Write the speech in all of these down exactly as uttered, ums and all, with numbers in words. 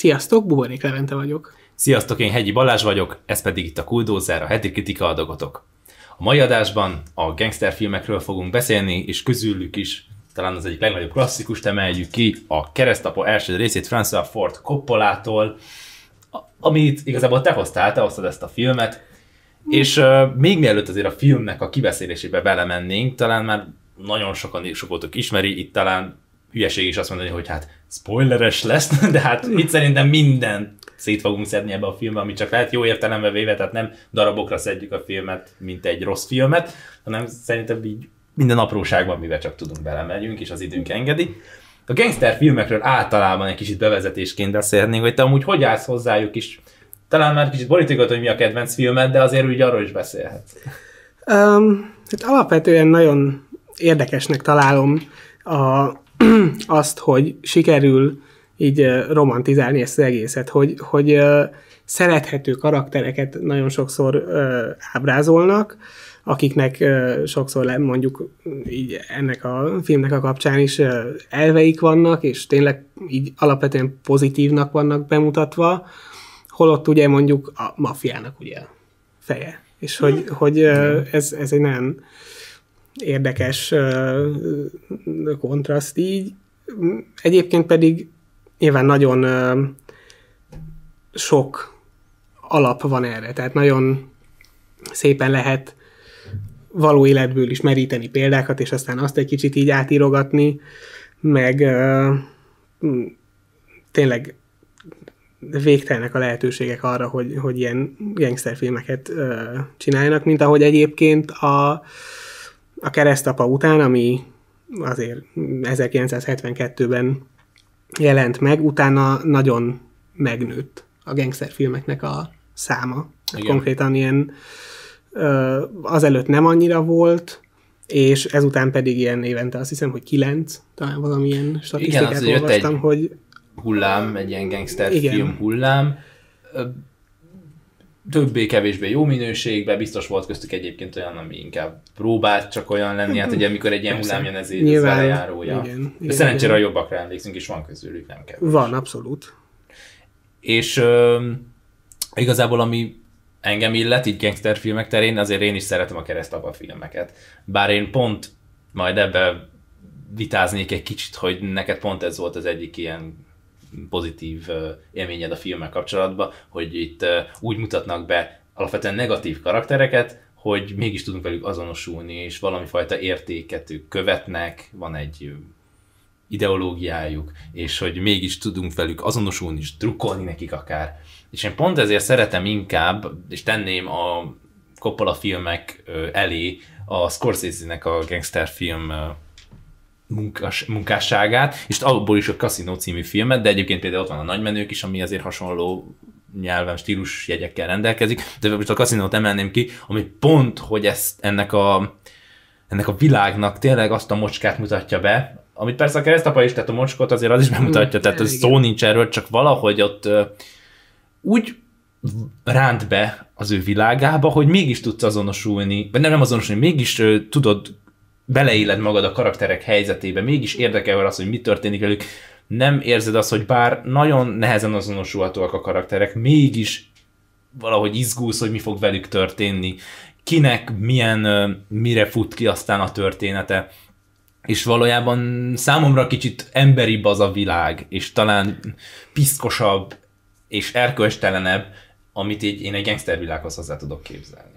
Sziasztok, Buhonik Levente vagyok. Sziasztok, én Hegyi Balázs vagyok, ez pedig itt a Kuldózer, a heti kritika adogatok. A mai adásban a gangsterfilmekről fogunk beszélni, és közülük is talán az egyik legnagyobb klasszikust emeljük ki, a Keresztapa első részét Francois Ford Coppolától, amit igazából te hoztál, te hoztad ezt a filmet, és uh, még mielőtt azért a filmnek a kibeszélésébe belemennénk, talán már nagyon sokan sokotok ismeri, itt talán hülyeség is azt mondani, hogy hát spoileres lesz, de hát itt szerintem mindent szét fogunk szedni ebbe a filmbe, ami csak lehet, jó értelembe véve, tehát nem darabokra szedjük a filmet, mint egy rossz filmet, hanem szerintem így minden apróságban, mivel csak tudunk, belemegyünk, és az időnk engedi. A gangster filmekről általában egy kicsit bevezetésként beszélnénk, hogy te amúgy hogy állsz hozzájuk is, talán már kicsit borítékod, hogy mi a kedvenc filmed, de azért úgy arról is beszélhetsz. Um, hát alapvetően nagyon érdekesnek találom a, azt, hogy sikerül így romantizálni ezt az egészet, hogy, hogy uh, szerethető karaktereket nagyon sokszor uh, ábrázolnak, akiknek uh, sokszor mondjuk így ennek a filmnek a kapcsán is uh, elveik vannak, és tényleg így alapvetően pozitívnak vannak bemutatva, holott ugye mondjuk a maffiának ugye feje. És hogy, hogy uh, ez, ez egy nagyon érdekes uh, kontraszt így. Egyébként pedig nyilván nagyon uh, sok alap van erre, tehát nagyon szépen lehet való életből is meríteni példákat, és aztán azt egy kicsit így átírogatni, meg uh, tényleg végtelenek a lehetőségek arra, hogy, hogy ilyen gangsterfilmeket uh, csináljanak, mint ahogy egyébként a, a Keresztapa után, ami azért ezerkilencszázhetvenkettőben jelent meg, utána nagyon megnőtt a gangsterfilmeknek a száma. Igen. Konkrétan ilyen ö, azelőtt nem annyira volt, és ezután pedig ilyen évente azt hiszem, hogy kilenc, talán valamilyen statisztikát olvastam, hogy hullám, egy ilyen gangsterfilm hullám, többé-kevésbé jó minőségben, biztos volt köztük egyébként olyan, ami inkább próbált csak olyan lenni, hát ugye amikor egy ilyen hullám jön, ezért az eljárója. Igen, de szerencsére igen. A jobbakra emlékszünk, és van közülük, nem kevés. Van, abszolút. És uh, igazából ami engem illet, így gangsterfilmek terén, azért én is szeretem a Keresztapa filmeket. Bár én pont majd ebbe vitáznék egy kicsit, hogy neked pont ez volt az egyik ilyen pozitív élményed a filmmel kapcsolatban, hogy itt úgy mutatnak be alapvetően negatív karaktereket, hogy mégis tudunk velük azonosulni, és valami fajta értéket ők követnek, van egy ideológiájuk, és hogy mégis tudunk velük azonosulni, és drukkolni nekik akár. És én pont ezért szeretem inkább, és tenném a Coppola filmek elé a Scorsese-nek a gangsterfilm Munkás, munkásságát, és abból is a Casino című filmet, de egyébként például ott van a Nagymenők is, ami azért hasonló nyelven, stílus jegyekkel rendelkezik, de most a Casinót emelném ki, ami pont, hogy ezt, ennek, a, ennek a világnak tényleg azt a mocskát mutatja be, amit persze a Keresztapa is, tehát a mocskot azért az is bemutatja, tehát ez szó nincs erről, csak valahogy ott úgy ránt be az ő világába, hogy mégis tudsz azonosulni, vagy nem, nem azonosulni, mégis tudod, beleéled magad a karakterek helyzetébe, mégis érdekel az, hogy mi történik velük, nem érzed azt, hogy bár nagyon nehezen azonosulhatóak a karakterek, mégis valahogy izgulsz, hogy mi fog velük történni, kinek milyen, mire fut ki aztán a története, és valójában számomra kicsit emberibb az a világ, és talán piszkosabb és erkölcstelenebb, amit így én egy gangstervilághoz hozzá tudok képzelni.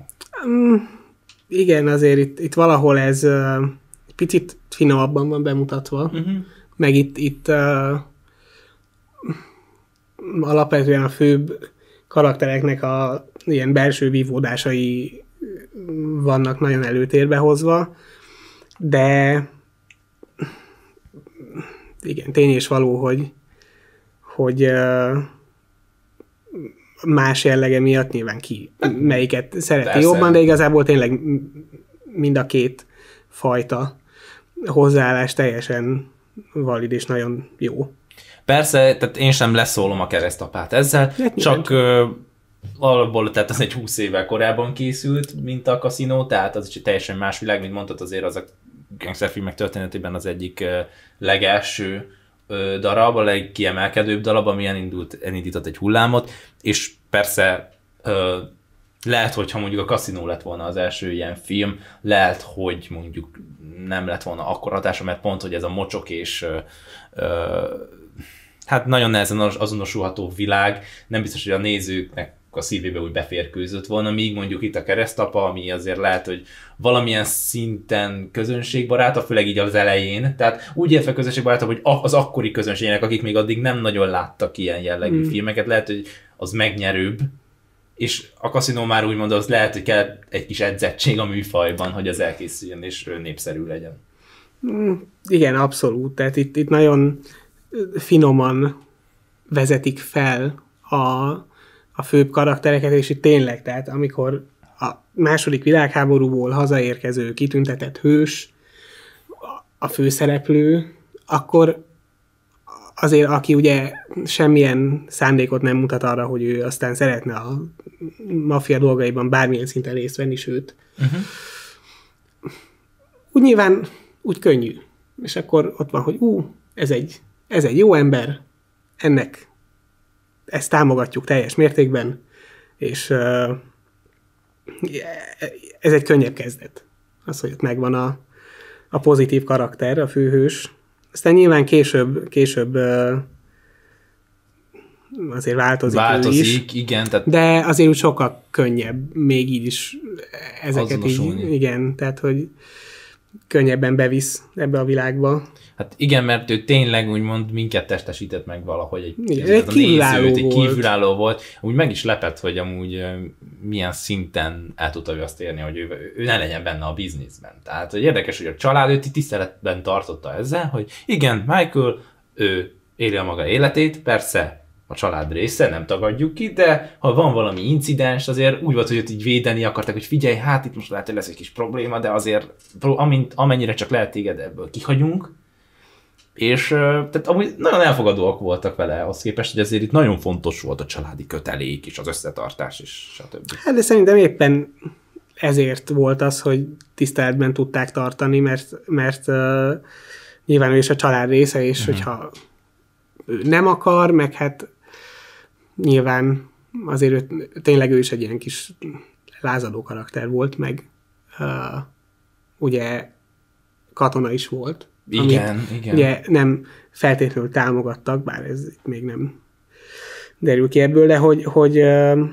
Um. Igen, azért itt, itt valahol ez uh, picit finomabban van bemutatva, uh-huh. meg itt, itt uh, alapvetően a főbb karaktereknek a ilyen belső vívódásai vannak nagyon előtérbe hozva, de igen, tény és való, hogy, hogy uh, más jellege miatt nyilván ki melyiket szereti persze. Jobban, de igazából tényleg mind a két fajta hozzáállás teljesen valid és nagyon jó. Persze, tehát én sem leszólom a Keresztapát ezzel, hát csak ö, alapból, tehát az egy húsz évvel korábban készült, mint a Casino, tehát az is teljesen más világ, mint mondtad, azért az a gangsterfilmek történetében az egyik legelső darab, a legkiemelkedőbb darab, ami elindult, elindított egy hullámot, és persze lehet, hogyha mondjuk a kaszinó lett volna az első ilyen film, lehet, hogy mondjuk nem lett volna akkora hatása, mert pont, hogy ez a mocsok és hát nagyon nehezen azonosulható világ, nem biztos, hogy a nézőknek a szívébe úgy beférkőzött volna, míg mondjuk itt a Keresztapa, ami azért lehet, hogy valamilyen szinten közönségbarát, főleg így az elején, tehát úgy érve közönségbarát, hogy az akkori közönségnek, akik még addig nem nagyon láttak ilyen jellegű mm. filmeket, lehet, hogy az megnyerőbb, és a kaszinó már úgymond az lehet, hogy kell egy kis edzettség a műfajban, hogy az elkészüljön és népszerű legyen. Mm, igen, abszolút, tehát itt, itt nagyon finoman vezetik fel a a főbb karaktereket, és itt tényleg, tehát amikor a második világháborúból hazaérkező kitüntetett hős, a főszereplő, akkor azért, aki ugye semmilyen szándékot nem mutat arra, hogy ő aztán szeretne a maffia dolgaiban bármilyen szinten részt venni, sőt. Uh-huh. Úgy nyilván, úgy könnyű. És akkor ott van, hogy ú, ez egy, ez egy jó ember, ennek ezt támogatjuk teljes mértékben, és uh, ez egy könnyebb kezdet. Az, hogy ott megvan a, a pozitív karakter, a főhős. Aztán nyilván később, később uh, azért változik, változik ő is. Igen, tehát de azért úgy sokkal könnyebb még így is ezeket így, igen, tehát hogy könnyebben bevisz ebbe a világba. Hát igen, mert ő tényleg úgymond minket testesített meg valahogy. Egy, igen, egy kívülálló nézőt, volt. Egy kívülálló volt. Úgy meg is lepett, hogy amúgy milyen szinten el tudta ő azt érni, hogy ő, ő ne legyen benne a bizniszben. Tehát hogy érdekes, hogy a család őt tiszteletben tartotta ezzel, hogy igen, Michael, ő éli a maga életét, persze a család része, nem tagadjuk ki, de ha van valami incidens, azért úgy volt, hogy ott így védeni akarták, hogy figyelj, hát itt most lehet, hogy lesz egy kis probléma, de azért amint, amennyire csak lehet téged ebből kihagyunk, és tehát amúgy nagyon elfogadóak voltak vele az képest, hogy azért itt nagyon fontos volt a családi kötelék, és az összetartás, és stb. Hát de szerintem éppen ezért volt az, hogy tiszteletben tudták tartani, mert, mert uh, nyilván ő is a család része, és uh-huh. hogyha ő nem akar, meg hát nyilván azért ő, tényleg ő is egy ilyen kis lázadó karakter volt, meg uh, ugye katona is volt. Igen, amit igen. Ugye nem feltétlenül támogattak, bár ez még nem derül ki ebből, de hogy... hogy uh,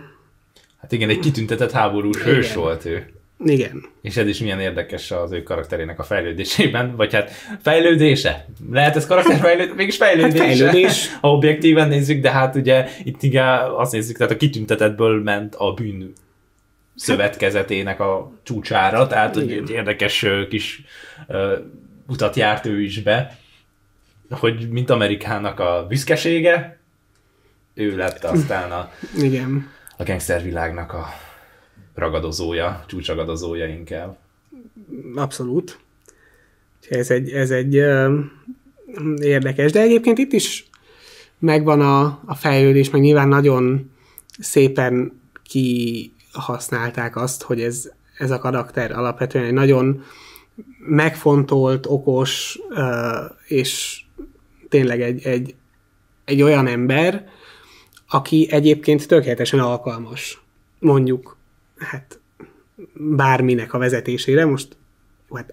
hát igen, egy kitüntetett háborús igen. hős volt ő. Igen. És ez is milyen érdekes az ő karakterének a fejlődésében, vagy hát fejlődése. Lehet ez karakterfejlődés, mégis fejlődése. Hát fejlődés. Ha objektíven nézzük, de hát ugye itt igen azt nézzük, tehát a kitüntetetből ment a bűn szövetkezetének a csúcsára, tehát igen. egy érdekes kis uh, utat járt ő is be, hogy mint Amerikának a büszkesége, ő lett aztán a, igen. a gangstervilágnak a ragadozója, csúcsagadozója inkább. Abszolút. Ez egy, ez egy ö, érdekes, de egyébként itt is megvan a, a fejlődés, meg nyilván nagyon szépen kihasználták azt, hogy ez, ez a karakter alapvetően egy nagyon megfontolt, okos, ö, és tényleg egy, egy, egy olyan ember, aki egyébként tökéletesen alkalmas, mondjuk hát bárminek a vezetésére, most hát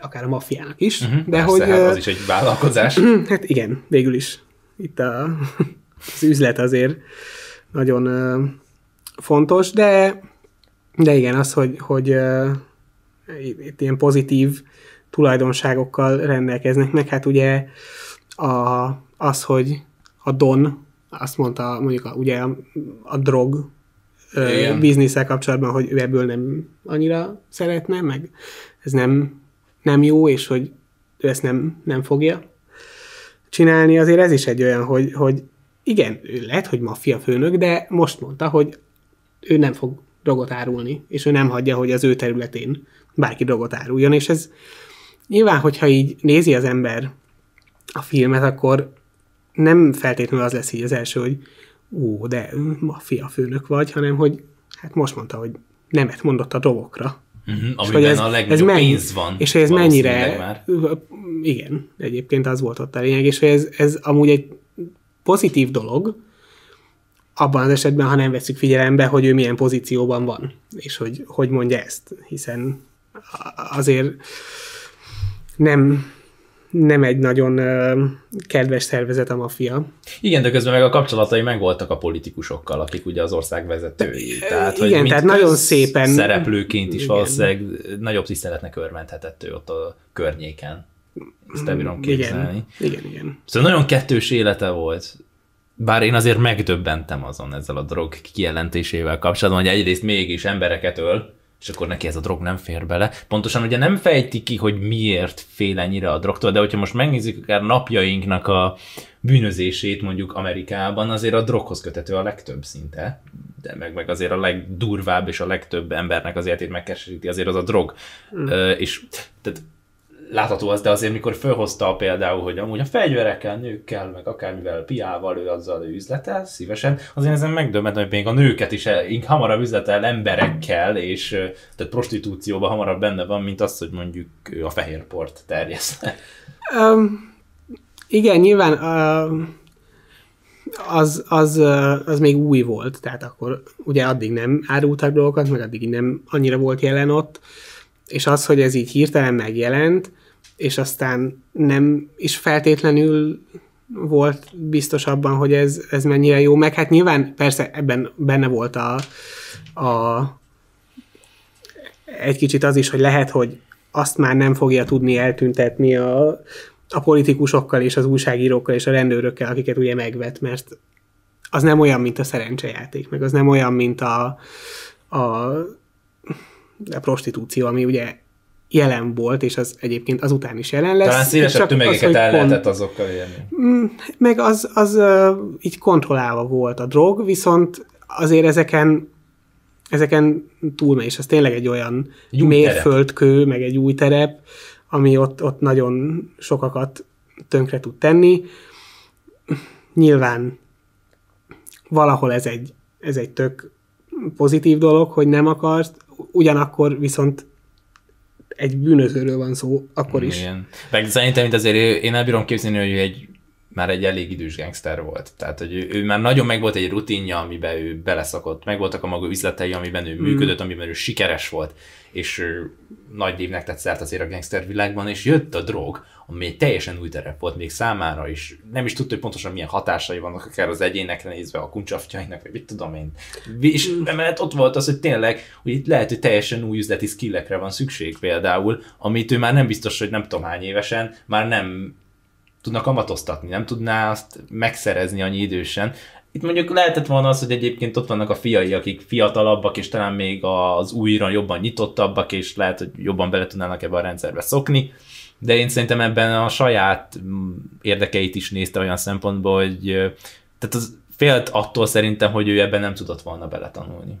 akár a maffiának is, uh-huh, de persze, hogy... Hát az is egy vállalkozás. Hát igen, végül is. Itt a, az üzlet azért nagyon fontos, de, de igen, az, hogy, hogy itt ilyen pozitív tulajdonságokkal rendelkeznek meg, hát ugye a, az, hogy a Don, azt mondta mondjuk a, ugye a, a drog, bizniszel kapcsolatban, hogy ő ebből nem annyira szeretne, meg ez nem, nem jó, és hogy ő ezt nem, nem fogja csinálni. Azért ez is egy olyan, hogy, hogy igen, ő lehet, hogy maffia főnök, de most mondta, hogy ő nem fog drogot árulni, és ő nem hagyja, hogy az ő területén bárki drogot áruljon, és ez nyilván, hogyha így nézi az ember a filmet, akkor nem feltétlenül az lesz így az első, hogy ó, de maffia főnök vagy, hanem hogy hát most mondta, hogy nemet mondott a drogokra. Uh-huh, amiben ez, a legnagyobb mennyi, pénz van. És hogy ez mennyire... Már. Igen, egyébként az volt ott a lényeg, és hogy ez, ez amúgy egy pozitív dolog, abban az esetben, ha nem veszük figyelembe, hogy ő milyen pozícióban van, és hogy, hogy mondja ezt, hiszen azért nem... nem egy nagyon ö, kedves szervezet a maffia. Igen, de közben meg a kapcsolatai megvoltak a politikusokkal, akik ugye az ország vezetői. Tehát, igen, hogy tehát nagyon szépen... szereplőként is igen. Valószínűleg nagyobb tiszteletnek örvendhetett ő ott a környéken. Ezt nem bírom képzelni. Igen, igen, igen. Szóval nagyon kettős élete volt. Bár én azért megdöbbentem azon ezzel a drog kijelentésével kapcsolatban, hogy egyrészt mégis embereket öl, és akkor neki ez a drog nem fér bele. Pontosan ugye nem fejti ki, hogy miért fél ennyire a drogtól, de hogyha most megnézzük akár napjainknak a bűnözését mondjuk Amerikában, azért a droghoz kötető a legtöbb szinte, de meg, meg azért a legdurvább és a legtöbb embernek az életét megkeseríti azért az a drog. Mm. Ö, és tehát látható az, de azért mikor fölhozta például, hogy amúgy a fegyverekkel, nőkkel, meg akármivel piával, ő azzal ő üzletel szívesen, azért ezen megdöbbentem, hogy még a nőket is inkább hamarabb üzletel emberekkel, és tehát prostitúcióban hamarabb benne van, mint az, hogy mondjuk a fehérport terjeszt. Um, igen, nyilván uh, az, az, uh, az még új volt, tehát akkor ugye addig nem árultak dolgokat, meg addig nem annyira volt jelen ott, és az, hogy ez így hirtelen megjelent, és aztán nem is feltétlenül volt biztos abban, hogy ez, ez mennyire jó. Meg hát nyilván persze ebben benne volt a, a egy kicsit az is, hogy lehet, hogy azt már nem fogja tudni eltüntetni a, a politikusokkal és az újságírókkal és a rendőrökkel, akiket ugye megvet, mert az nem olyan, mint a szerencsejáték, meg az nem olyan, mint a, a a prostitúció, ami ugye jelen volt, és az egyébként azután is jelen lesz. Talán szélesebb tömegeket el lehetett azokkal élni. Meg az, az így kontrollálva volt a drog, viszont azért ezeken, ezeken túlmegy, és ez tényleg egy olyan egy mérföldkő, meg egy új terep, ami ott, ott nagyon sokakat tönkre tud tenni. Nyilván valahol ez egy, ez egy tök pozitív dolog, hogy nem akarsz, ugyanakkor viszont egy bűnözőről van szó, akkor is. Igen. Meg szerintem itt azért én elbírom képzelni, hogy egy, már egy elég idős gangster volt. Tehát, hogy ő, ő már nagyon megvolt egy rutinja, amiben ő beleszakadt. Megvoltak a maga üzletei, amiben ő mm. működött, amiben ő sikeres volt. És nagy névnek tett szert azért a gangster világban, és jött a drog, ami egy teljesen új terep volt még számára, és nem is tudta, hogy pontosan milyen hatásai vannak, akár az egyénekre nézve, a kuncsaftyainak, vagy mit tudom én. És emellett ott volt az, hogy tényleg, hogy itt lehet, hogy teljesen új üzleti skillekre van szükség például, amit ő már nem biztos, hogy nem tudom hány évesen, már nem tudnak kamatoztatni, nem tudná azt megszerezni annyi idősen. Itt mondjuk lehetett volna az, hogy egyébként ott vannak a fiai, akik fiatalabbak, és talán még az újra jobban nyitottabbak, és lehet, hogy jobban bele tudnának ebbe a rendszerbe szokni, de én szerintem ebben a saját érdekeit is nézte olyan szempontból, hogy tehát az félt attól szerintem, hogy ő ebben nem tudott volna beletanulni.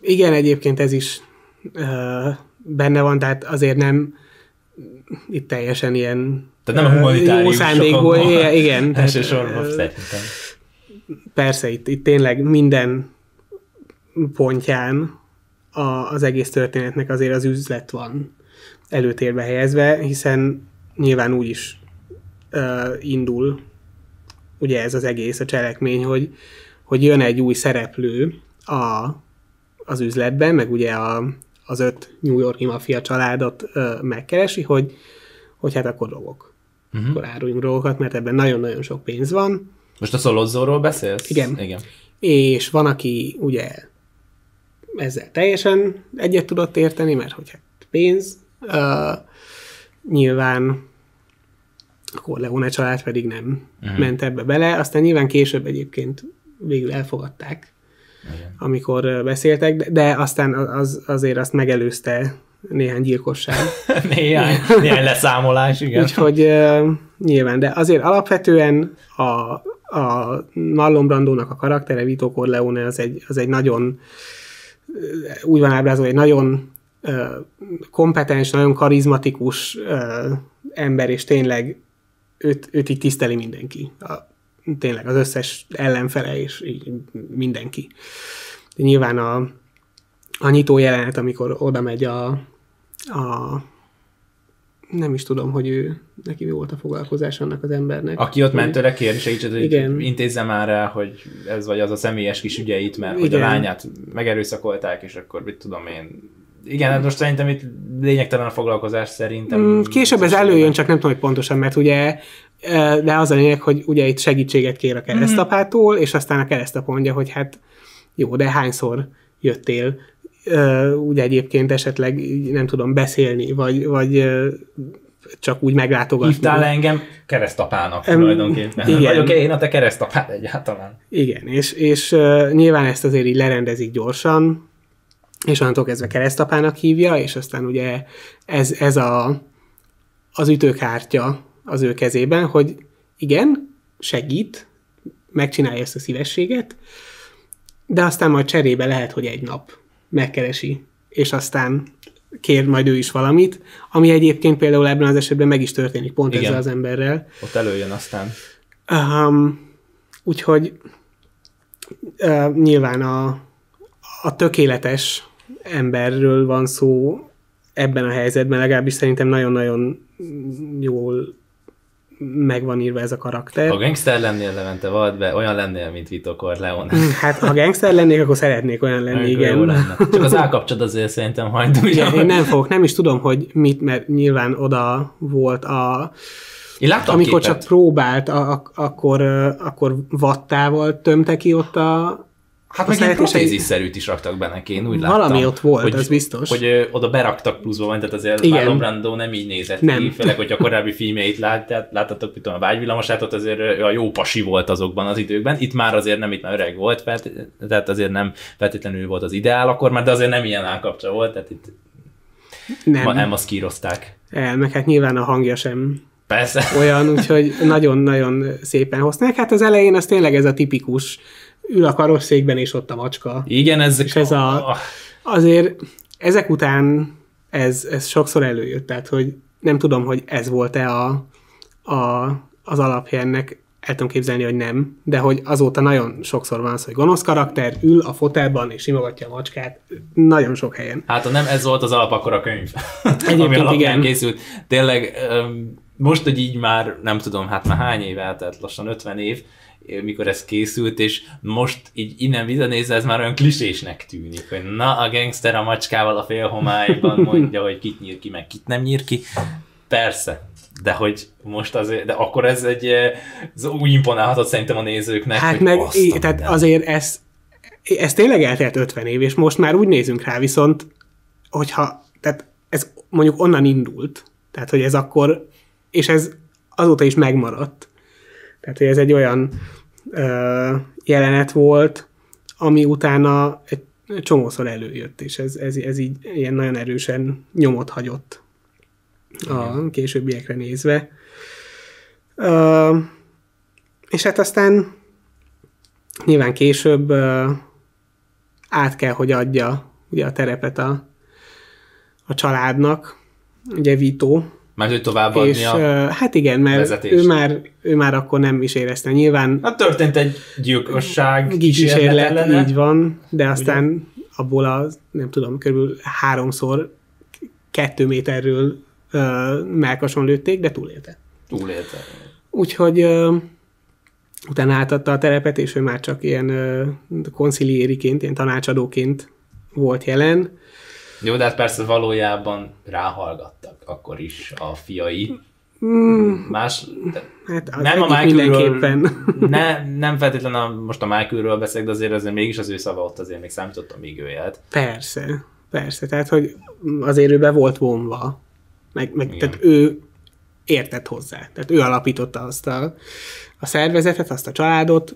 Igen, egyébként ez is uh, benne van, tehát azért nem itt teljesen ilyen tehát nem a humanitárius sokakból. Igen. Elsősorban szerintem. Persze, itt, itt tényleg minden pontján a, az egész történetnek azért az üzlet van előtérbe helyezve, hiszen nyilván úgy is uh, indul ugye ez az egész, a cselekmény, hogy, hogy jön egy új szereplő a, az üzletben, meg ugye a, az öt New York-i mafia családot uh, megkeresi, hogy, hogy hát akkor dolgok. Uh-huh. Akkor áruljunk dolgokat, mert ebben nagyon-nagyon sok pénz van. Most a Sollozzóról beszélsz? Igen. Igen. És van, aki ugye ezzel teljesen egyet tudott érteni, mert hogy hát pénz, Uh, nyilván a Corleone család pedig nem uh-huh. ment ebbe bele, aztán nyilván később egyébként végül elfogadták, igen, amikor beszéltek, de, de aztán az, azért azt megelőzte néhány gyilkosság. néhány, néhány leszámolás, igen. Úgyhogy uh, nyilván, de azért alapvetően a, a Marlon Brandónak a karaktere, Vito Corleone, az egy, az egy nagyon úgy van ábrázolva, egy nagyon kompetens, nagyon karizmatikus uh, ember, és tényleg őt, őt így tiszteli mindenki. A, tényleg az összes ellenfele, és így mindenki. De nyilván a, a nyitó jelenet, amikor oda megy a, a nem is tudom, hogy ő, neki mi volt a foglalkozás annak az embernek. Aki ott ment tőle kérni segítséget, hogy intézze már rá, hogy ez vagy az a személyes kis ügyeit, mert igen. Hogy a lányát megerőszakolták, és akkor mit tudom én. Igen, hát most szerintem itt lényegtelen a foglalkozás szerintem. Később ez előjön, csak nem tudom, hogy pontosan, mert ugye, de az a lényeg, hogy ugye itt segítséget kér a Keresztapától, és aztán a Keresztapa mondja, hogy hát jó, de hányszor jöttél úgy egyébként esetleg, nem tudom, beszélni, vagy, vagy csak úgy meglátogatni. Hívtál engem Keresztapának um, tulajdonképpen. Igen. Vagyok én a te Keresztapád egyáltalán. Igen, és, és nyilván ezt azért így lerendezik gyorsan, és onnantól kezdve Keresztapának hívja, és aztán ugye ez, ez a, az ütőkártya az ő kezében, hogy igen, segít, megcsinálja ezt a szívességet, de aztán majd cserébe lehet, hogy egy nap megkeresi, és aztán kér majd ő is valamit, ami egyébként például ebben az esetben meg is történik pont igen. Ezzel az emberrel. Ott előjön aztán. Um, úgyhogy uh, nyilván a A tökéletes emberről van szó ebben a helyzetben, legalábbis szerintem nagyon-nagyon jól meg van írva ez a karakter. Ha gangster lennél, Levente, vald be, olyan lennél, mint Vito Corleone. Hát, ha gangster lennék, akkor szeretnék olyan lenni, igen. Csak az állkapcsod azért szerintem hagyd úgy. Igen, én nem fogok, nem is tudom, hogy mit, mert nyilván oda volt a... Amikor képet. Csak próbált, a, a, akkor, akkor vattával tömte ki ott a... Hát meg egy protézisszerűt is raktak be neki, én úgy láttam. Valami ott volt, hogy, az biztos. Hogy ö, oda beraktak pluszba, mert azért Marlon Brando nem így nézett nem. ki, főleg, hogy a korábbi filmjeit láttad, láttatok, mit tudom, a vágyvillamosát, ott azért a jó pasi volt azokban az időkben. Itt már azért nem, itt már öreg volt, felt, tehát azért nem feltétlenül volt az ideál akkor már, de azért nem ilyen állkapcsa volt, tehát itt nem, ma, nem azt kírozták. El, meg hát nyilván a hangja sem persze. olyan, úgyhogy nagyon-nagyon szépen hozták. Hát az elején az tényleg ez a tipikus ül a karosszékben, és ott a macska. Igen, ez... És ez a... Azért ezek után ez, ez sokszor előjött, tehát, hogy nem tudom, hogy ez volt-e a, a, az alapja ennek, el tudom képzelni, hogy nem, de hogy azóta nagyon sokszor van az, hogy gonosz karakter ül a fotelban, és simogatja a macskát, nagyon sok helyen. Hát, ha nem ez volt az alap, akkor a könyv, ami alapján igen. készült. Tényleg, most, hogy így már, nem tudom, hát már hány éve eltelt, lassan ötven év, mikor ez készült, és most így innen visszanézve ez már olyan klisésnek tűnik, hogy na, a gangster a macskával a félhomályban mondja, hogy kit nyír ki, meg kit nem nyír ki. Persze, de hogy most azért, de akkor ez egy ez úgy imponálhatott szerintem a nézőknek, hát hogy meg, é, tehát azért ez, ez tényleg eltelt ötven év, és most már úgy nézünk rá, viszont hogyha, tehát ez mondjuk onnan indult, tehát hogy ez akkor, és ez azóta is megmaradt. Tehát, hogy ez egy olyan ö, jelenet volt, ami utána egy csomószor előjött, és ez, ez, ez így ilyen nagyon erősen nyomot hagyott a későbbiekre nézve. Ö, és hát aztán nyilván később ö, át kell, hogy adja ugye a terepet a, a családnak, ugye Vito. Már ő továbbadni és, a hát igen, mert ő már, ő már akkor nem is érezte. Nyilván... Hát történt egy gyilkosság kísérlet, kísérlet így van, de aztán ugye? Abból a, nem tudom, körülbelül háromszor kettő méterről uh, melkason lőtték, de túlélte. Túlélte. Úgyhogy uh, utána átadta a terepet, és ő már csak ilyen uh, konsziliériként, ilyen tanácsadóként volt jelen. Jó, de hát persze valójában ráhallgattak akkor is a fiai. Mm, Más, hát az nem a Michaelről, ne, nem feltétlenül a, most a Michaelről beszélek, de azért, azért mégis az ő szava ott azért még számítottam, míg ő élt. Persze, persze, tehát hogy azért ő be volt vonva, meg, meg tehát ő értett hozzá, tehát ő alapította azt a, a szervezetet, azt a családot,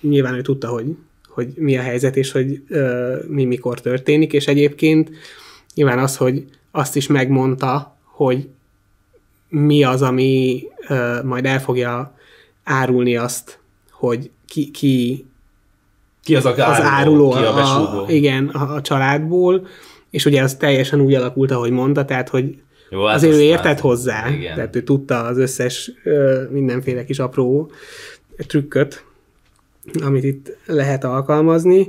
nyilván ő tudta, hogy hogy mi a helyzet, és hogy ö, mi mikor történik, és egyébként nyilván az, hogy azt is megmondta, hogy mi az, ami ö, majd el fogja árulni azt, hogy ki, ki, ki az, az áruló, áruló ki a, a, igen, a, a családból, és ugye az teljesen úgy alakult, ahogy mondta, tehát, hogy jó, hát azért ő értett hozzá, igen. Tehát ő tudta az összes ö, mindenféle kis apró trükköt, amit itt lehet alkalmazni,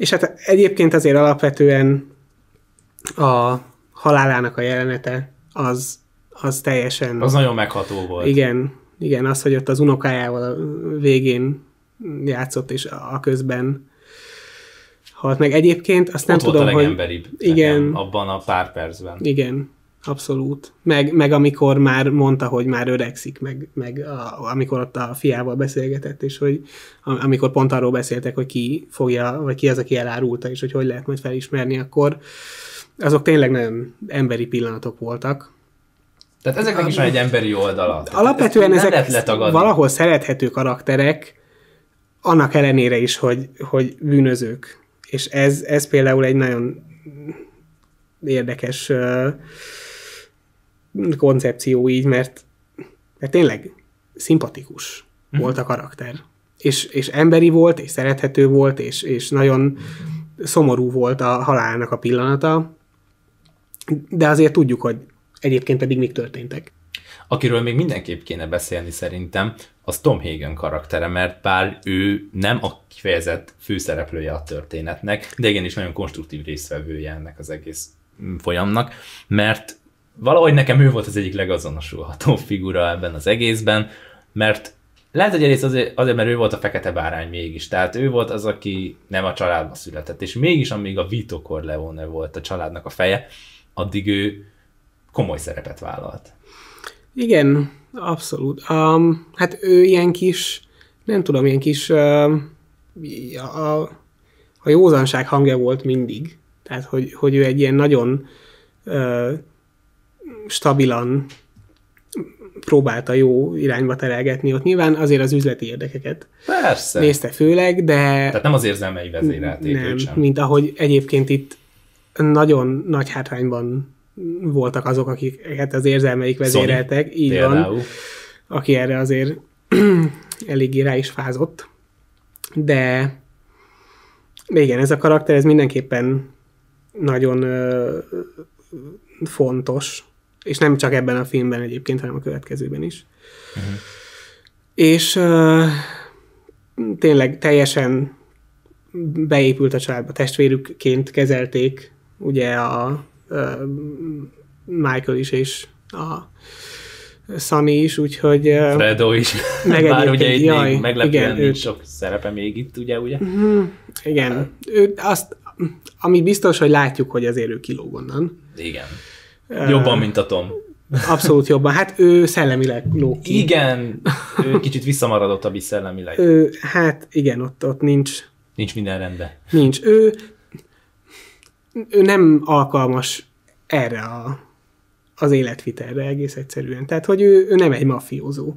És hát egyébként azért alapvetően a halálának a jelenete az, az teljesen... Az nagyon megható volt. Igen, igen, az, hogy ott az unokájával a végén játszott, és a közben halt meg. Egyébként azt nem tudom, hogy... Ott volt a legemberibb, igen, nekem, abban a pár percben. Igen, abszolút. Meg, meg amikor már mondta, hogy már öregszik, meg, meg a, amikor ott a fiával beszélgetett, és hogy amikor pont arról beszéltek, hogy ki fogja, vagy ki az, aki elárulta, és hogy hogy lehet majd felismerni, akkor azok tényleg nagyon emberi pillanatok voltak. Tehát ezeknek is van egy emberi oldala. Alapvetően ezek valahol szerethető karakterek, annak ellenére is, hogy, hogy bűnözők. És ez, ez például egy nagyon érdekes uh, koncepció így, mert, mert tényleg szimpatikus mm-hmm. volt a karakter. És, és emberi volt, és szerethető volt, és, és nagyon mm-hmm. szomorú volt a halálnak a pillanata, de azért tudjuk, hogy egyébként pedig mik történtek. Akiről még mindenképp kéne beszélni szerintem, az Tom Hagen karaktere, mert bár ő nem a kifejezett főszereplője a történetnek, de igenis nagyon konstruktív résztvevője ennek az egész folyamnak, mert valahogy nekem ő volt az egyik legazonosulható figura ebben az egészben, mert lehet, hogy egyrészt azért, azért, mert ő volt a fekete bárány mégis, tehát ő volt az, aki nem a családba született, és mégis amíg a Vito Corleone volt a családnak a feje, addig ő komoly szerepet vállalt. Igen, abszolút. Um, hát ő ilyen kis, nem tudom, ilyen kis uh, a, a józanság hangja volt mindig. Tehát, hogy, hogy ő egy ilyen nagyon uh, stabilan próbálta jó irányba terelgetni ott. Nyilván azért az üzleti érdekeket persze nézte főleg, de... Tehát nem az érzelmei vezérelték őt sem. Mint ahogy egyébként itt nagyon nagy hátrányban voltak azok, akiket az érzelmeik vezéreltek, Sony, így például. Van, aki erre azért eléggé rá is fázott, de, de igen, ez a karakter, ez mindenképpen nagyon ö, fontos, és nem csak ebben a filmben egyébként, hanem a következőben is. Uh-huh. És ö, tényleg teljesen beépült a családba, testvérükként kezelték, ugye a Michael is, és a Sunny is, úgyhogy... Fredó is. Bár ugye itt jaj, még meglepően igen, nincs ő... sok szerepe még itt, ugye? ugye? Mm, igen. Hát. Ő azt, ami biztos, hogy látjuk, hogy azért ő kilóg onnan. Igen. Jobban, uh, mint a Tom. Abszolút jobban. Hát ő szellemileg lóg ki. Igen. Ő kicsit visszamaradottabb is szellemileg. Ő, hát igen, ott, ott nincs... Nincs minden rendben. Nincs. Ő... ő nem alkalmas erre a, az életvitelre egész egyszerűen. Tehát, hogy ő, ő nem egy mafiózó.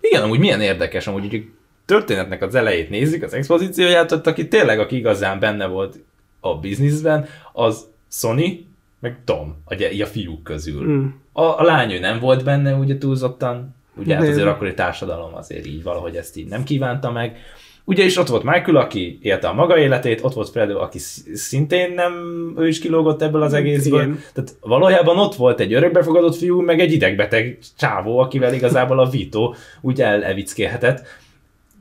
Igen, amúgy milyen érdekes, amúgy hogy történetnek az elejét nézzük, az expozícióját, ott aki tényleg, aki igazán benne volt a bizniszben, az Sony, meg Tom, a, a fiúk közül. Mm. A, a lány ő nem volt benne, ugye túlzottan, ugye hát azért akkori társadalom azért így valahogy ezt így nem kívánta meg. Ugye is ott volt Michael, aki élte a maga életét, ott volt Fredo, aki szintén nem, ő is kilógott ebből az egészből. Igen. Tehát valójában ott volt egy örökbefogadott fiú, meg egy idegbeteg csávó, akivel igazából a Vito úgy elevickélhetett.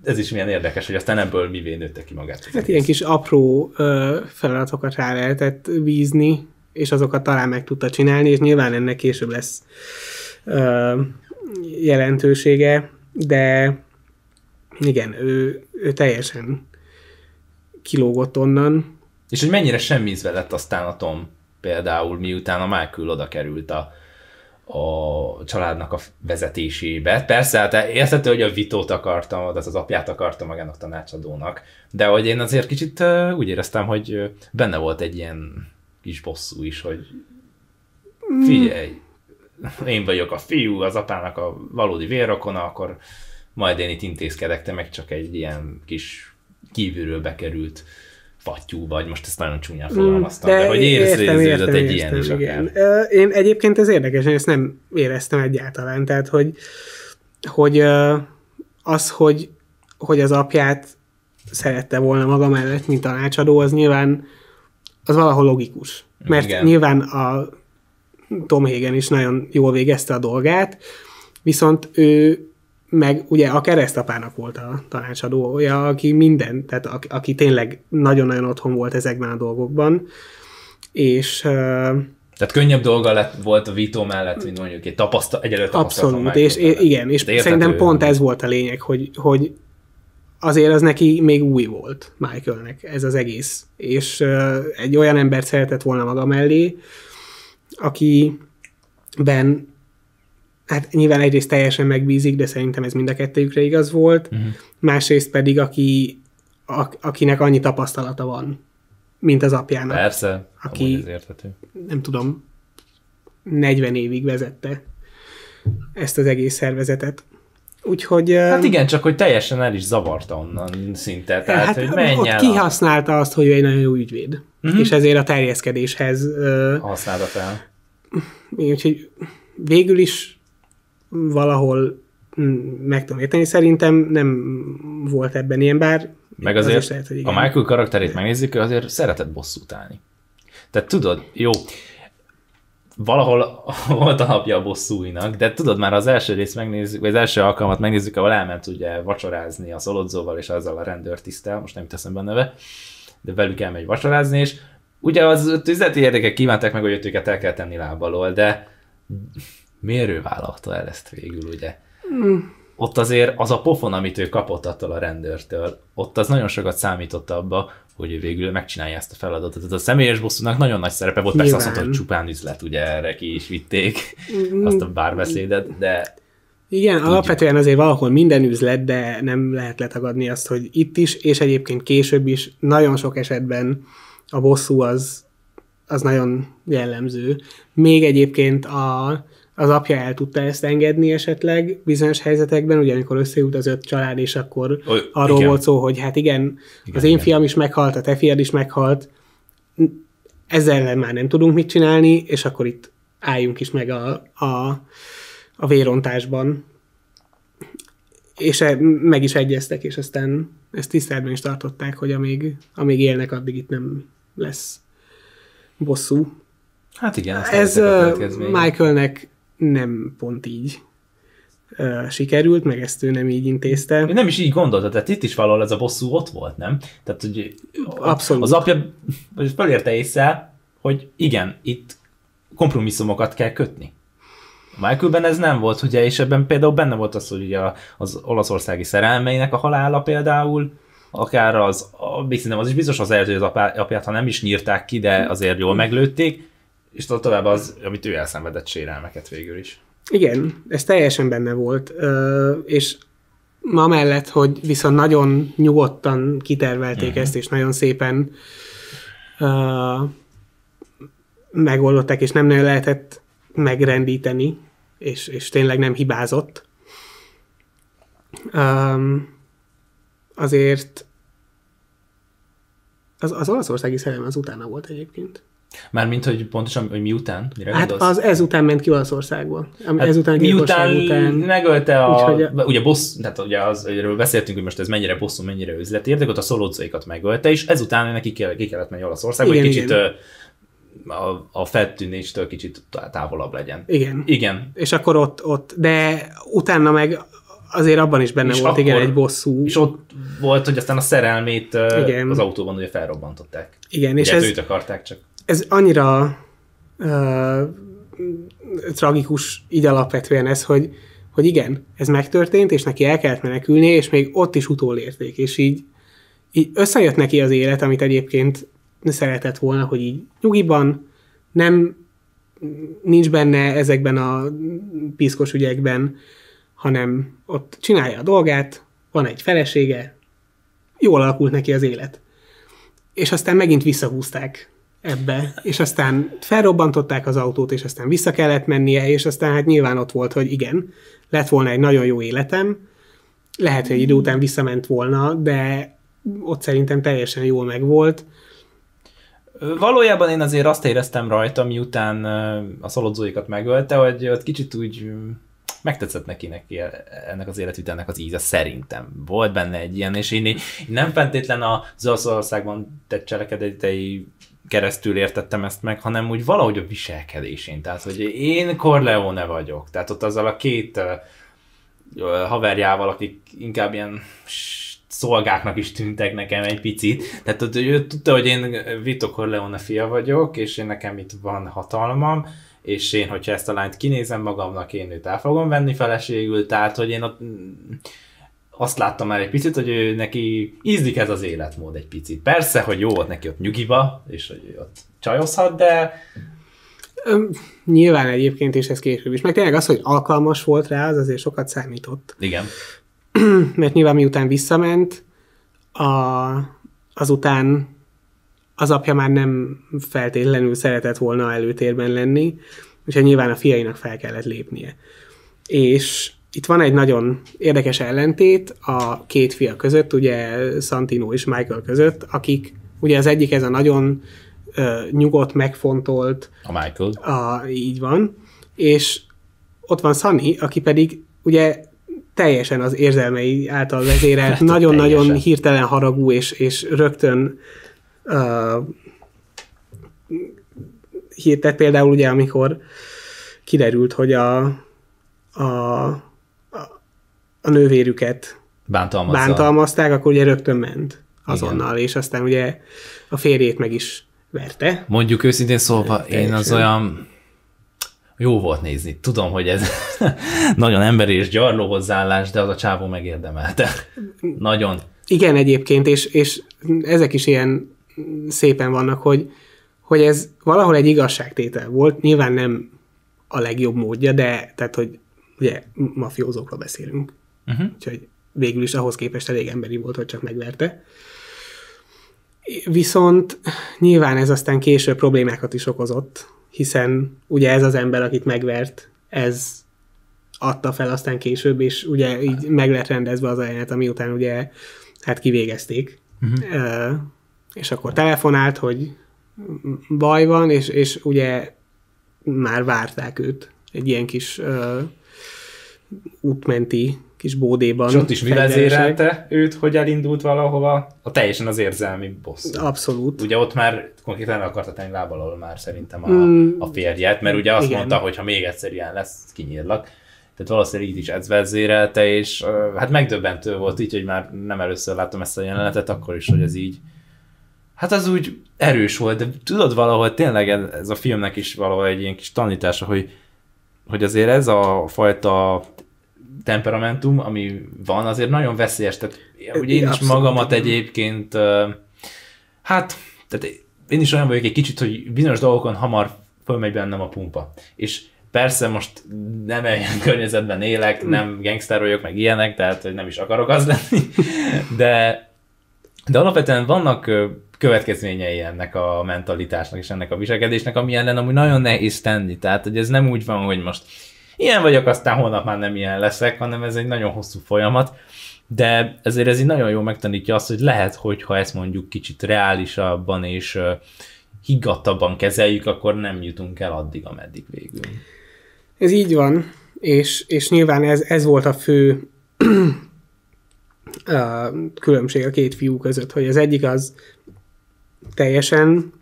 Ez is milyen érdekes, hogy aztán ebből mivé nőtte ki magát. Hát egész. Ilyen kis apró ö, feladatokat rá lehetett bízni, és azokat talán meg tudta csinálni, és nyilván ennek később lesz ö, jelentősége, de igen, ő, ő teljesen kilógott onnan. És hogy mennyire semmi ízve lett aztán a Tom, például miután a Michael oda került a, a családnak a vezetésébe. Persze, hát érthető, hogy a Vitót akartam, az az apját akartam magának tanácsadónak, de hogy én azért kicsit úgy éreztem, hogy benne volt egy ilyen kis bosszú is, hogy figyelj, én vagyok a fiú, az apának a valódi vérrokona, akkor majd én itt intézkedek, te meg csak egy ilyen kis kívülről bekerült fattyú vagy, most ezt nagyon csúnyán fogalmaztam, de, de hogy érződött egy ilyen is akár. Én egyébként ez érdekes, én ezt nem éreztem egyáltalán, tehát hogy, hogy az, hogy, hogy az apját szerette volna maga mellett, mint tanácsadó, az nyilván az valahol logikus, mert igen. Nyilván a Tom Hagen is nagyon jól végezte a dolgát, viszont ő meg ugye a Keresztapának volt a tanácsadója, aki minden, tehát a, aki tényleg nagyon-nagyon otthon volt ezekben a dolgokban, és... Tehát könnyebb dolga lett, volt a Vito mellett, mint mondjuk egy tapasztal, egyelő tapasztalaton. Abszolút, és mellett. Igen, és szerintem pont ez volt a lényeg, hogy, hogy azért az neki még új volt Michaelnek ez az egész, és egy olyan embert szeretett volna maga mellé, akiben hát nyilván egyrészt teljesen megbízik, de szerintem ez mind a kettőjükre igaz volt, uh-huh. másrészt pedig aki, a, akinek annyi tapasztalata van, mint az apjának. Persze, aki nem tudom, negyven évig vezette ezt az egész szervezetet. Úgyhogy... Hát igen, csak hogy teljesen el is zavarta onnan szinte, tehát hát hogy menj ott el. Kihasználta azt, hogy ő egy nagyon jó ügyvéd, uh-huh. és ezért a terjeszkedéshez... Használta fel. Úgyhogy végül is valahol meg tudom érteni, szerintem nem volt ebben ilyen, bár... Meg azért, azért lehet, hogy igen. A Michael karakterét megnézzük, ő azért szeretett bosszút állni. Tehát tudod, jó, valahol volt a napja a bosszúinak, de tudod, már az első részt megnézzük, vagy az első alkalmat megnézzük, ahol elment ugye vacsorázni a Szolodzóval és azzal a rendőrtisztel, most nem teszem be a neve, de velük elmegy vacsorázni, és ugye az üzleti érdekek kívánták meg, hogy őket el kell tenni láb alól, de... Miért ő vállalta el ezt végül, ugye? Mm. Ott azért az a pofon, amit ő kapott attól a rendőrtől, ott az nagyon sokat számított abba, hogy ő végül megcsinálja ezt a feladatot. Tehát a személyes bosszúnak nagyon nagy szerepe volt, persze azt mondta, csupán üzlet, ugye erre ki is vitték mm. azt a bárbeszédet, de... Igen, tudjuk. Alapvetően azért valahol minden üzlet, de nem lehet letagadni azt, hogy itt is, és egyébként később is nagyon sok esetben a bosszú az, az nagyon jellemző. Még egyébként a... Az apja el tudta ezt engedni esetleg bizonyos helyzetekben, ugye amikor összejut az öt család, és akkor o, arról igen. volt szó, hogy hát igen, igen az én igen. fiam is meghalt, a te fiad is meghalt, ezzel már nem tudunk mit csinálni, és akkor itt álljunk is meg a, a, a vérontásban. És meg is egyeztek, és aztán ezt tiszteletben is tartották, hogy amíg, amíg élnek, addig itt nem lesz bosszú. Hát igen. Ez Michaelnek nem pont így uh, sikerült, meg ezt ő nem így intézte. Én nem is így gondolta, tehát itt is valahol ez a bosszú ott volt, nem? Tehát, hogy abszolút. Az apja felérte észre, hogy igen, itt kompromisszumokat kell kötni. Michaelben ez nem volt, ugye, és ebben például benne volt az, hogy ugye az olaszországi szerelmeinek a halála például, akár az, szerintem az is biztos az előző, hogy az apját, ha nem is nyírták ki, de azért jól meglőtték, és tovább az, amit ő elszenvedett sérelmeket végül is. Igen, ez teljesen benne volt, és ma mellett, hogy viszont nagyon nyugodtan kitervelték uh-huh. ezt, és nagyon szépen uh, megoldották, és nem nagyon lehetett megrendíteni, és, és tényleg nem hibázott. Um, azért az, az olaszországi szerelem az utána volt egyébként. Mármint, hogy pontosan, hogy miután? Hát az ezután ment ki Olaszországból. Hát ezután miután után... megölte a... Úgy, a... Ugye bossz, tehát ugye az, erről beszéltünk, hogy most ez mennyire bosszú, mennyire üzleti érdek, ott a szolodzóikat megölte, és ezután neki ki, ki kellett menni Olaszországba, hogy kicsit igen. a, a feltűnéstől kicsit távolabb legyen. Igen. Igen. És akkor ott, ott, de utána meg azért abban is benne és volt, akkor, igen, egy bosszú. És ott volt, hogy aztán a szerelmét igen. az autóban ugye felrobbantották. Igen. Ugye és ez... őt akarták csak. Ez annyira uh, tragikus így alapvetően ez, hogy, hogy igen, ez megtörtént, és neki el kellett menekülnie, és még ott is utolérték, és így, így összejött neki az élet, amit egyébként szeretett volna, hogy így nyugiban nem nincs benne ezekben a piszkos ügyekben, hanem ott csinálja a dolgát, van egy felesége, jól alakult neki az élet. És aztán megint visszahúzták ebbe, és aztán felrobbantották az autót, és aztán vissza kellett mennie, és aztán hát nyilván ott volt, hogy igen, lett volna egy nagyon jó életem, lehet, hogy idő után visszament volna, de ott szerintem teljesen jól megvolt. Valójában én azért azt éreztem rajta, miután a szolodzóikat megölte, hogy ott kicsit úgy megtetszett neki, neki ennek az életvitelnek az íze, szerintem. Volt benne egy ilyen, és én nem feltétlen az Olaszországban tett cselekedetei keresztül értettem ezt meg, hanem úgy valahogy a viselkedésén. Tehát, hogy én Corleone vagyok. Tehát ott azzal a két haverjával, akik inkább ilyen szolgáknak is tűntek nekem egy picit. Tehát ő tudta, hogy én Vito Corleone fia vagyok, és én nekem itt van hatalmam, és én, hogyha ezt a lányt kinézem magamnak, én őt el fogom venni feleségül, tehát, hogy én ott azt láttam már egy picit, hogy ő neki ízlik ez az életmód egy picit. Persze, hogy jó volt neki ott nyugiba, és hogy ő ott csajozhat, de... Öm, nyilván egyébként, és ez később is. Meg tényleg az, hogy alkalmas volt rá, az azért sokat számított. Igen. Mert nyilván miután visszament, a, azután az apja már nem feltétlenül szeretett volna előtérben lenni, úgyhogy nyilván a fiainak fel kellett lépnie. És itt van egy nagyon érdekes ellentét a két fia között, ugye Santino és Michael között, akik, ugye az egyik ez a nagyon uh, nyugodt, megfontolt... A Michael. A, így van. És ott van Sunny, aki pedig ugye teljesen az érzelmei által vezérelt, nagyon-nagyon hirtelen haragú, és, és rögtön... Uh, hirtet például ugye, amikor kiderült, hogy a, a, a nővérüket bántalmazták, akkor ugye rögtön ment azonnal, igen. És aztán ugye a férjét meg is verte. Mondjuk őszintén szólva, én az olyan jó volt nézni. Tudom, hogy ez nagyon emberi és gyarló hozzáállás, de az a csávó megérdemelte. Nagyon. Igen, egyébként, és, és ezek is ilyen szépen vannak, hogy, hogy ez valahol egy igazságtétel volt, nyilván nem a legjobb módja, de tehát, hogy ugye mafiózókról beszélünk. Uh-huh. Úgyhogy végül is ahhoz képest elég emberi volt, hogy csak megverte. Viszont nyilván ez aztán később problémákat is okozott, hiszen ugye ez az ember, akit megvert, ez adta fel aztán később, és ugye így meg lett rendezve az ajánlat, ami után ugye hát kivégezték. Uh-huh. Uh, és akkor telefonált, hogy baj van, és, és ugye már várták őt egy ilyen kis uh, útmenti kis bódéban. És ott is vivezérelte őt, hogy elindult valahova a teljesen az érzelmi bosszú. Abszolút. Ugye ott már konkrétan akarta tenni lábbal alól már szerintem a, mm, a férjet, mert ugye azt igen. mondta, hogy ha még egyszer ilyen lesz, kinyírlak. Tehát valószínűleg így is ez vezérelte, és hát megdöbbentő volt így, hogy már nem először láttam ezt a jelenetet, akkor is, hogy ez így. Hát az úgy erős volt, de tudod valahol tényleg ez a filmnek is valahol egy ilyen kis tanítása, hogy, hogy azért ez a fajta temperamentum, ami van, azért nagyon veszélyes. Tehát ugye én is magamat egyébként, hát tehát én is olyan vagyok egy kicsit, hogy bizonyos dolgokon hamar fölmegy bennem a pumpa. És persze most nem ilyen környezetben élek, nem gangster vagyok, meg ilyenek, tehát nem is akarok az lenni, de, de alapvetően vannak következményei ennek a mentalitásnak és ennek a viselkedésnek, ami ellen amúgy nagyon nehéz tenni, tehát hogy ez nem úgy van, hogy most ilyen vagyok, aztán holnap már nem ilyen leszek, hanem ez egy nagyon hosszú folyamat, de ezért ez így nagyon jól megtanítja azt, hogy lehet, hogyha ezt mondjuk kicsit reálisabban és higgadtabban kezeljük, akkor nem jutunk el addig, ameddig végül. Ez így van, és, és nyilván ez, ez volt a fő a különbség a két fiú között, hogy az egyik az teljesen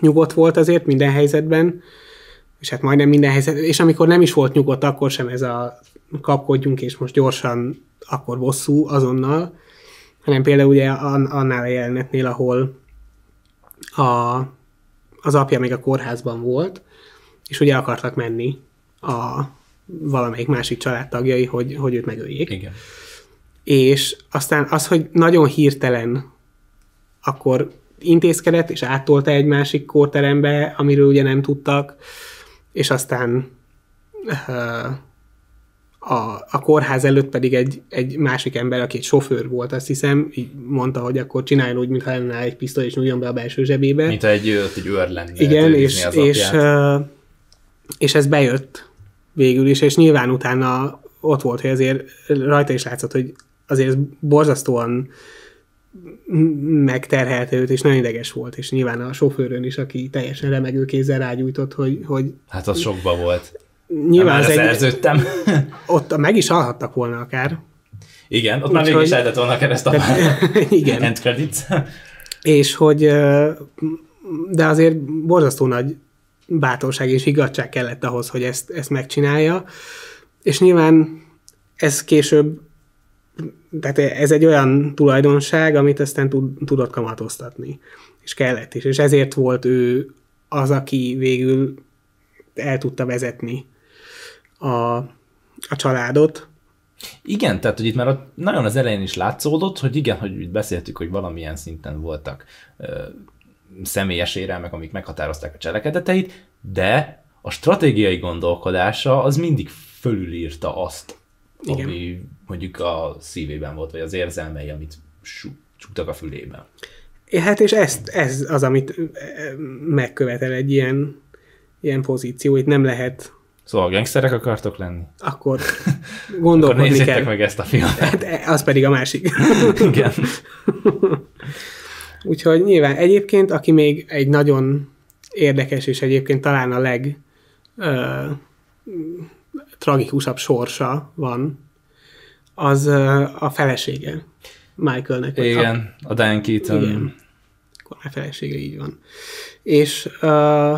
nyugodt volt azért minden helyzetben, és hát majdnem minden helyzetben, és amikor nem is volt nyugodt, akkor sem ez a kapkodjunk, és most gyorsan, akkor bosszú azonnal, hanem például ugye annál a jelenetnél, ahol a, az apja még a kórházban volt, és ugye akartak menni a valamelyik másik családtagjai, hogy, hogy őt megöljék. Igen. És aztán az, hogy nagyon hirtelen akkor intézkedett, és áttolta egy másik kórterembe, amiről ugye nem tudtak, és aztán a, a kórház előtt pedig egy, egy másik ember, aki egy sofőr volt, azt hiszem, így mondta, hogy akkor csináljon úgy, mintha lenne egy pisztoly, és nyúljon be a belső zsebébe. Mint ha egy, egy őr lenne. Igen, és, és, és ez bejött végül is, és nyilván utána ott volt, hogy azért rajta is látszott, hogy azért ez borzasztóan megterhelte őt, és nagyon ideges volt, és nyilván a sofőrön is, aki teljesen remegő kézzel rágyújtott, hogy... hogy hát az sokba volt. Nyilván az szerződtem. Ott meg is alhattak volna akár. Igen, ott úgy, már végig is eltett volna Keresztapa. Igen. End credits. És hogy... De azért borzasztó nagy bátorság és higgadság kellett ahhoz, hogy ezt, ezt megcsinálja. És nyilván ez később, tehát ez egy olyan tulajdonság, amit aztán tudott kamatoztatni, és kellett is, és ezért volt ő az, aki végül el tudta vezetni a, a családot. Igen, tehát hogy itt már nagyon az elején is látszódott, hogy igen, hogy itt beszéltük, hogy valamilyen szinten voltak ö, személyes érelmek, amik meghatározták a cselekedeteit, de a stratégiai gondolkodása az mindig fölülírta azt, igen, ami mondjuk a szívében volt, vagy az érzelmei, amit csuktak a fülében. Hát és ez, ez az, amit megkövetel egy ilyen, ilyen pozíció, itt nem lehet... Szóval gengszerek akartok lenni? Akkor gondolkodni akkor nézzétek kell. meg ezt a filmet. Hát az pedig a másik. Igen. Úgyhogy nyilván egyébként, aki még egy nagyon érdekes, és egyébként talán a leg ö, tragikusabb sorsa van, az ö, a felesége Michaelnek. Igen, a, a Diane Keaton. Igen, a felesége, így van. És ö,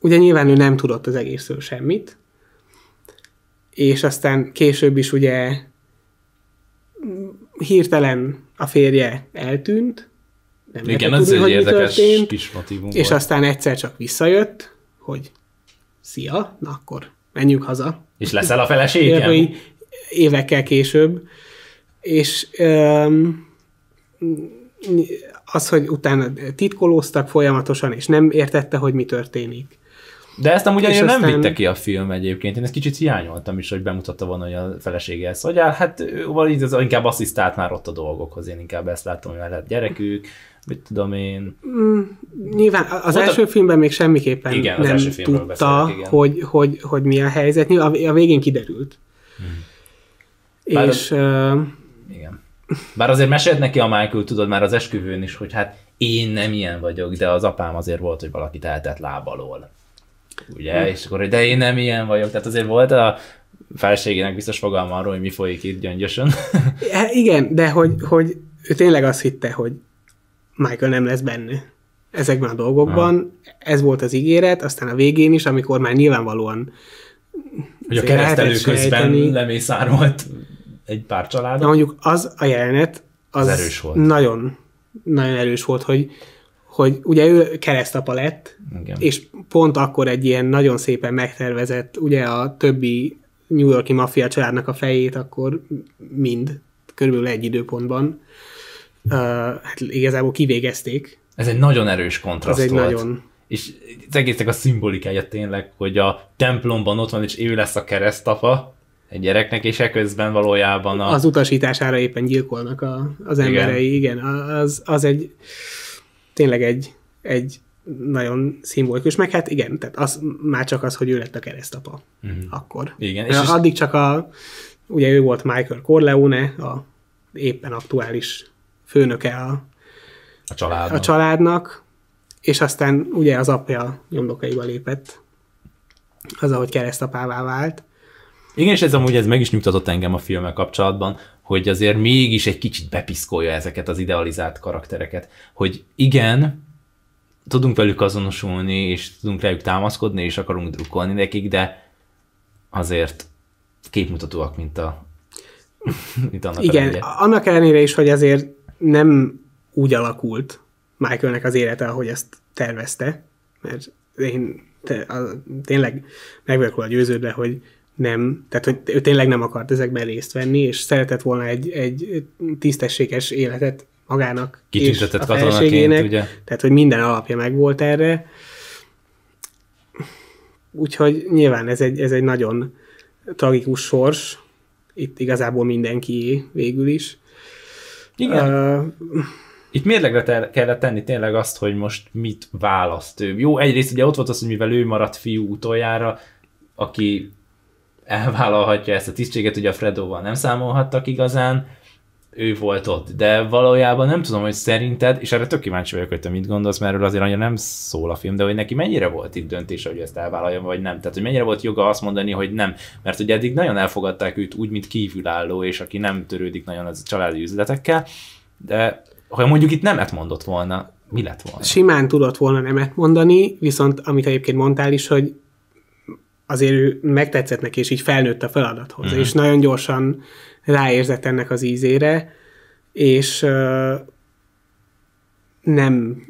ugye nyilván ő nem tudott az egészről semmit, és aztán később is ugye hirtelen a férje eltűnt, nem igen, ez tudni, egy érdekes történt, kis motivum és volt. Aztán egyszer csak visszajött, hogy szia, na akkor menjünk haza. És leszel a feleségem? Évekkel később. És az, hogy utána titkolóztak folyamatosan, és nem értette, hogy mi történik. De ezt amúgy aztán... nem vitte ki a film egyébként. Én ezt kicsit hiányoltam is, hogy bemutatta volna, hogy a felesége ezt, hogy áll, hát az inkább asszisztált már ott a dolgokhoz. Én inkább ezt láttam, hogy lehet gyerekük, mit tudom én. Mm, nyilván az Mondta... első filmben még semmiképpen igen, nem tudta, beszélek, igen. Hogy, hogy, hogy mi a helyzet. A végén kiderült. Hmm. És... A... Uh... Igen. Bár azért mesélt neki a Michael, tudod, már az esküvőn is, hogy hát én nem ilyen vagyok, de az apám azért volt, hogy valakit eltett láb alól. Ugye? Mm. És akkor, de én nem ilyen vagyok. Tehát azért volt a feleségének biztos fogalma arról, hogy mi folyik itt gyöngyösön. Hát igen, de hogy, hogy ő tényleg azt hitte, hogy Michael nem lesz benne ezekben a dolgokban. Ha. Ez volt az ígéret, aztán a végén is, amikor már nyilvánvalóan... Hogy a keresztelő közben lemészárolt egy pár családot. Na mondjuk az a jelenet, az, az erős volt. Nagyon, nagyon erős volt, hogy hogy ugye ő keresztapa lett, igen. És pont akkor egy ilyen nagyon szépen megtervezett, ugye a többi New York-i maffia családnak a fejét akkor mind, körülbelül egy időpontban, uh, hát igazából kivégezték. Ez egy nagyon erős kontraszt Ez volt. Egy nagyon... És az egésznek a szimbolikája tényleg, hogy a templomban ott van, és ő lesz a keresztapa egy gyereknek, és eközben valójában a... Az utasítására éppen gyilkolnak a, az emberei, igen, igen az, az egy... tényleg egy, egy nagyon szimbolikus, meg hát igen, tehát az, már csak az, hogy ő lett a keresztapa uh-huh. akkor. Igen. És addig csak a, ugye ő volt Michael Corleone, a éppen aktuális főnöke a, a, családnak. a családnak, és aztán ugye az apja nyomdokaiba lépett, az, ahogy keresztapává vált. Igen, és ez amúgy ez meg is nyugtatott engem a filmmel kapcsolatban, hogy azért mégis egy kicsit bepiszkolja ezeket az idealizált karaktereket, hogy igen, tudunk velük azonosulni, és tudunk rájuk támaszkodni, és akarunk drukkolni nekik, de azért képmutatóak, mint a... mint annak igen, ellenére. Annak ellenére is, hogy azért nem úgy alakult Michaelnek az élete, ahogy ezt tervezte, mert én te, a, tényleg meg vagyok róla győződve, hogy nem, tehát hogy ő tényleg nem akart ezekben részt venni, és szeretett volna egy, egy tisztességes életet magának és a feleségének, ugye? Tehát hogy minden alapja megvolt erre. Úgyhogy nyilván ez egy, ez egy nagyon tragikus sors, itt igazából mindenki végül is. Igen. Uh, Itt mérlegre te- kellett tenni tényleg azt, hogy most mit választ ő. Jó, egyrészt ugye ott volt az, hogy mivel ő maradt fiú utoljára, aki elvállalhatja ezt a tisztséget, ugye a Fredóval nem számolhattak igazán, ő volt ott, de valójában nem tudom, hogy szerinted, és erre tök kíváncsi vagyok, hogy te mit gondolsz, mert erről azért annyira nem szól a film, de hogy neki mennyire volt itt döntése, hogy ezt elvállaljon, vagy nem. Tehát, hogy mennyire volt joga azt mondani, hogy nem. Mert ugye eddig nagyon elfogadták őt úgy, mint kívülálló, és aki nem törődik nagyon az családi üzletekkel, de ha mondjuk itt nemet mondott volna, mi lett volna? Simán tudott volna nemet mondani, viszont amit egyébként mondtál is, hogy azért ő megtetszett neki, és így felnőtt a feladathoz, uh-huh. és nagyon gyorsan ráérzett ennek az ízére, és uh, nem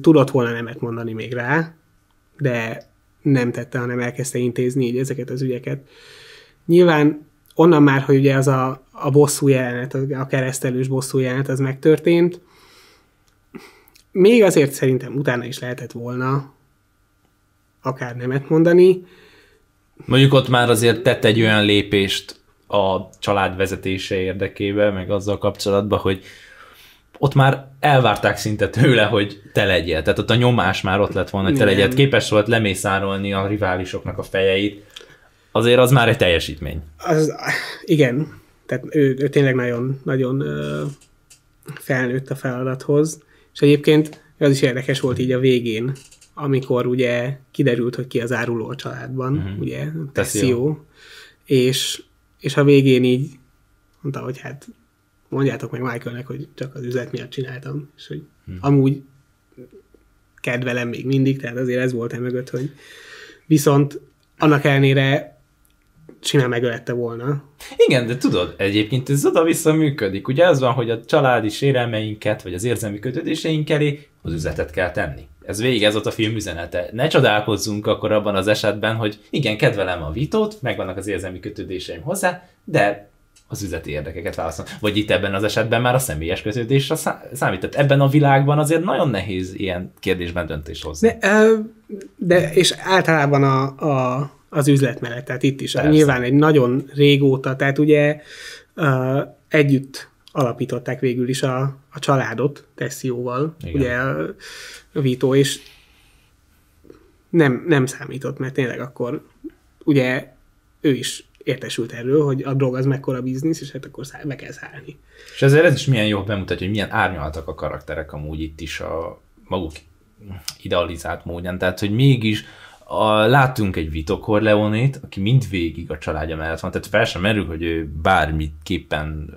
tudott volna nemet mondani még rá, de nem tette, hanem elkezdte intézni így ezeket az ügyeket. Nyilván onnan már, hogy ugye az a, a bosszú jelenet, a keresztelős bosszú jelenet, az megtörtént, még azért szerintem utána is lehetett volna akár nemet mondani. Mondjuk ott már azért tett egy olyan lépést a család vezetése érdekében, meg azzal kapcsolatban, hogy ott már elvárták szinte tőle, hogy te legyél. Tehát ott a nyomás már ott lett volna, hogy te legyél. Képes volt lemészárolni a riválisoknak a fejeit. Azért az már egy teljesítmény. Az, igen. Tehát ő, ő tényleg nagyon, nagyon felnőtt a feladathoz. És egyébként az is érdekes volt így a végén, amikor ugye kiderült, hogy ki az áruló a családban, uh-huh. ugye, Tessio, és, és a végén így mondta, hogy hát mondjátok meg Michaelnek, hogy csak az üzlet miatt csináltam, és hogy uh-huh. amúgy kedvelem még mindig, tehát azért ez volt emögött, hogy viszont annak ellenére simán megölette volna. Igen, de tudod, egyébként ez oda-vissza működik. Ugye az van, hogy a családi sérelmeinket, vagy az érzelmi kötődéseink elé az üzletet kell tenni. Ez végig ez ott a film üzenete. Ne csodálkozzunk akkor abban az esetben, hogy igen, kedvelem a Vitót, megvannak az érzelmi kötődéseim hozzá, de az üzleti érdekeket választom. Vagy itt ebben az esetben már a személyes kötődésre számít. Tehát ebben a világban azért nagyon nehéz ilyen kérdésben döntés hozni. De, de és általában a, a, az üzlet mellett, tehát itt is. Persze. Nyilván egy nagyon régóta, tehát ugye együtt alapították végül is a, a családot Tessióval, igen. ugye a Vito, és nem, nem számított, mert tényleg akkor ugye ő is értesült erről, hogy a drog az mekkora biznisz, és hát akkor be kell szállni. És ezért ez is milyen jól bemutatja, hogy milyen árnyaltak a karakterek amúgy itt is a maguk idealizált módján, tehát hogy mégis a, látunk egy Vito Corleone-t, aki mindvégig a családja mellett van, tehát fel sem merül, hogy ő bármiképpen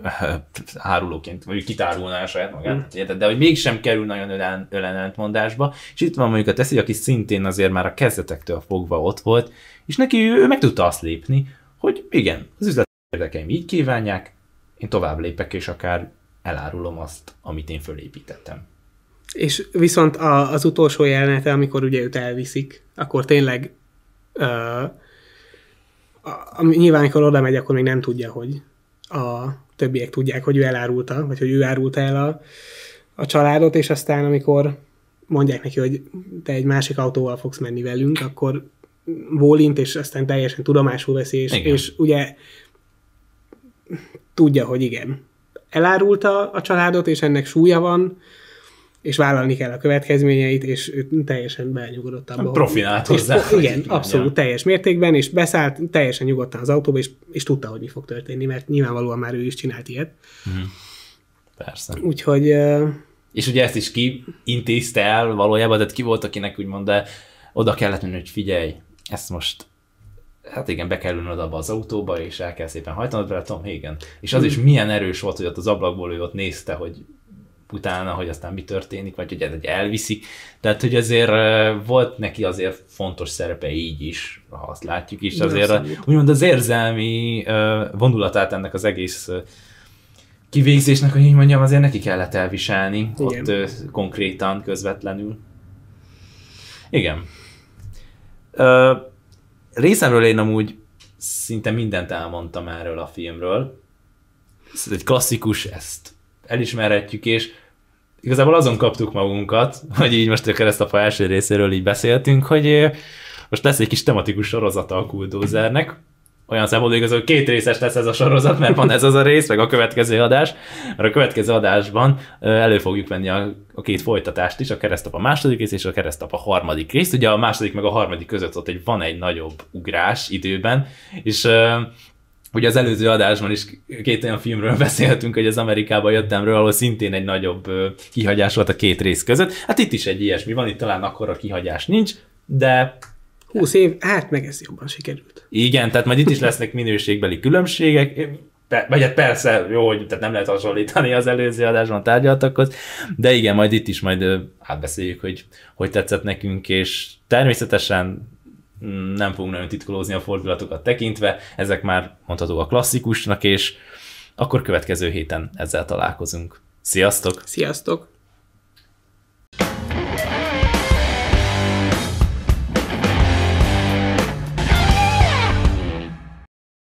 árulóként, vagy kitárulná saját magát, mm. de hogy mégsem kerül nagyon ölen, ölenentmondásba, és itt van mondjuk a Tessio, aki szintén azért már a kezdetektől fogva ott volt, és neki ő, ő meg tudta azt lépni, hogy igen, az üzleti érdekeim így kívánják, én tovább lépek, és akár elárulom azt, amit én fölépítettem. És viszont a, az utolsó jelenete, amikor ugye őt elviszik, akkor tényleg uh, a, nyilván, amikor oda megy, akkor még nem tudja, hogy a többiek tudják, hogy ő elárulta, vagy hogy ő árulta el a, a családot, és aztán amikor mondják neki, hogy te egy másik autóval fogsz menni velünk, akkor bólint, és aztán teljesen tudomásul veszi, és, és ugye tudja, hogy igen, elárulta a családot, és ennek súlya van, és vállalni kell a következményeit, és ő teljesen belnyugodott abba. Profinált hozzá. Igen, abszolút teljes mértékben, és beszállt teljesen nyugodtan az autóba, és, és tudta, hogy mi fog történni, mert nyilvánvalóan már ő is csinált ilyet. Mm. Persze. Úgyhogy... És ugye ezt is ki intézte el valójában, tehát ki volt, akinek úgymond, de oda kellett menni, hogy figyelj, ezt most, hát igen, be kell ülnöd abba az autóba, és el kell szépen hajtanod vele, Tom Hagen. És az mm. is milyen erős volt, hogy ott az ablakból ő ott nézte, hogy utána, hogy aztán mi történik, vagy hogy egy elviszik. Tehát, hogy azért volt neki azért fontos szerepe így is, ha azt látjuk is, azért a, úgymond az érzelmi vonulatát ennek az egész kivégzésnek, hogy így mondjam, azért neki kellett elviselni, igen. ott konkrétan, közvetlenül. Igen. Uh, részemről én amúgy szinte mindent elmondtam erről a filmről. Ez egy klasszikus, ezt elismerhetjük, és igazából azon kaptuk magunkat, hogy így most a Keresztapa első részéről így beszéltünk, hogy most lesz egy kis tematikus sorozata a Kuldózernek. Olyan szempontból igazából két részes lesz ez a sorozat, mert van ez az a rész, meg a következő adás, mert a következő adásban elő fogjuk venni a, a két folytatást is, a Keresztapa második rész és a Keresztapa harmadik rész. Ugye a második meg a harmadik között ott egy, van egy nagyobb ugrás időben, és ugye az előző adásban is két olyan filmről beszéltünk, hogy az Amerikába jöttemről, ahol szintén egy nagyobb kihagyás volt a két rész között. Hát itt is egy ilyesmi van, itt talán akkora kihagyás nincs, de... húsz év, hát meg ez jobban sikerült. Igen, tehát majd itt is lesznek minőségbeli különbségek, vagy hát persze, jó, hogy tehát nem lehet hasonlítani az előző adásban tárgyaltakhoz, de igen, majd itt is majd átbeszéljük, hogy hogy tetszett nekünk, és természetesen nem fogunk nagyon titkolózni a fordulatokat tekintve, ezek már mondható a klasszikusnak, és akkor következő héten ezzel találkozunk. Sziasztok! Sziasztok!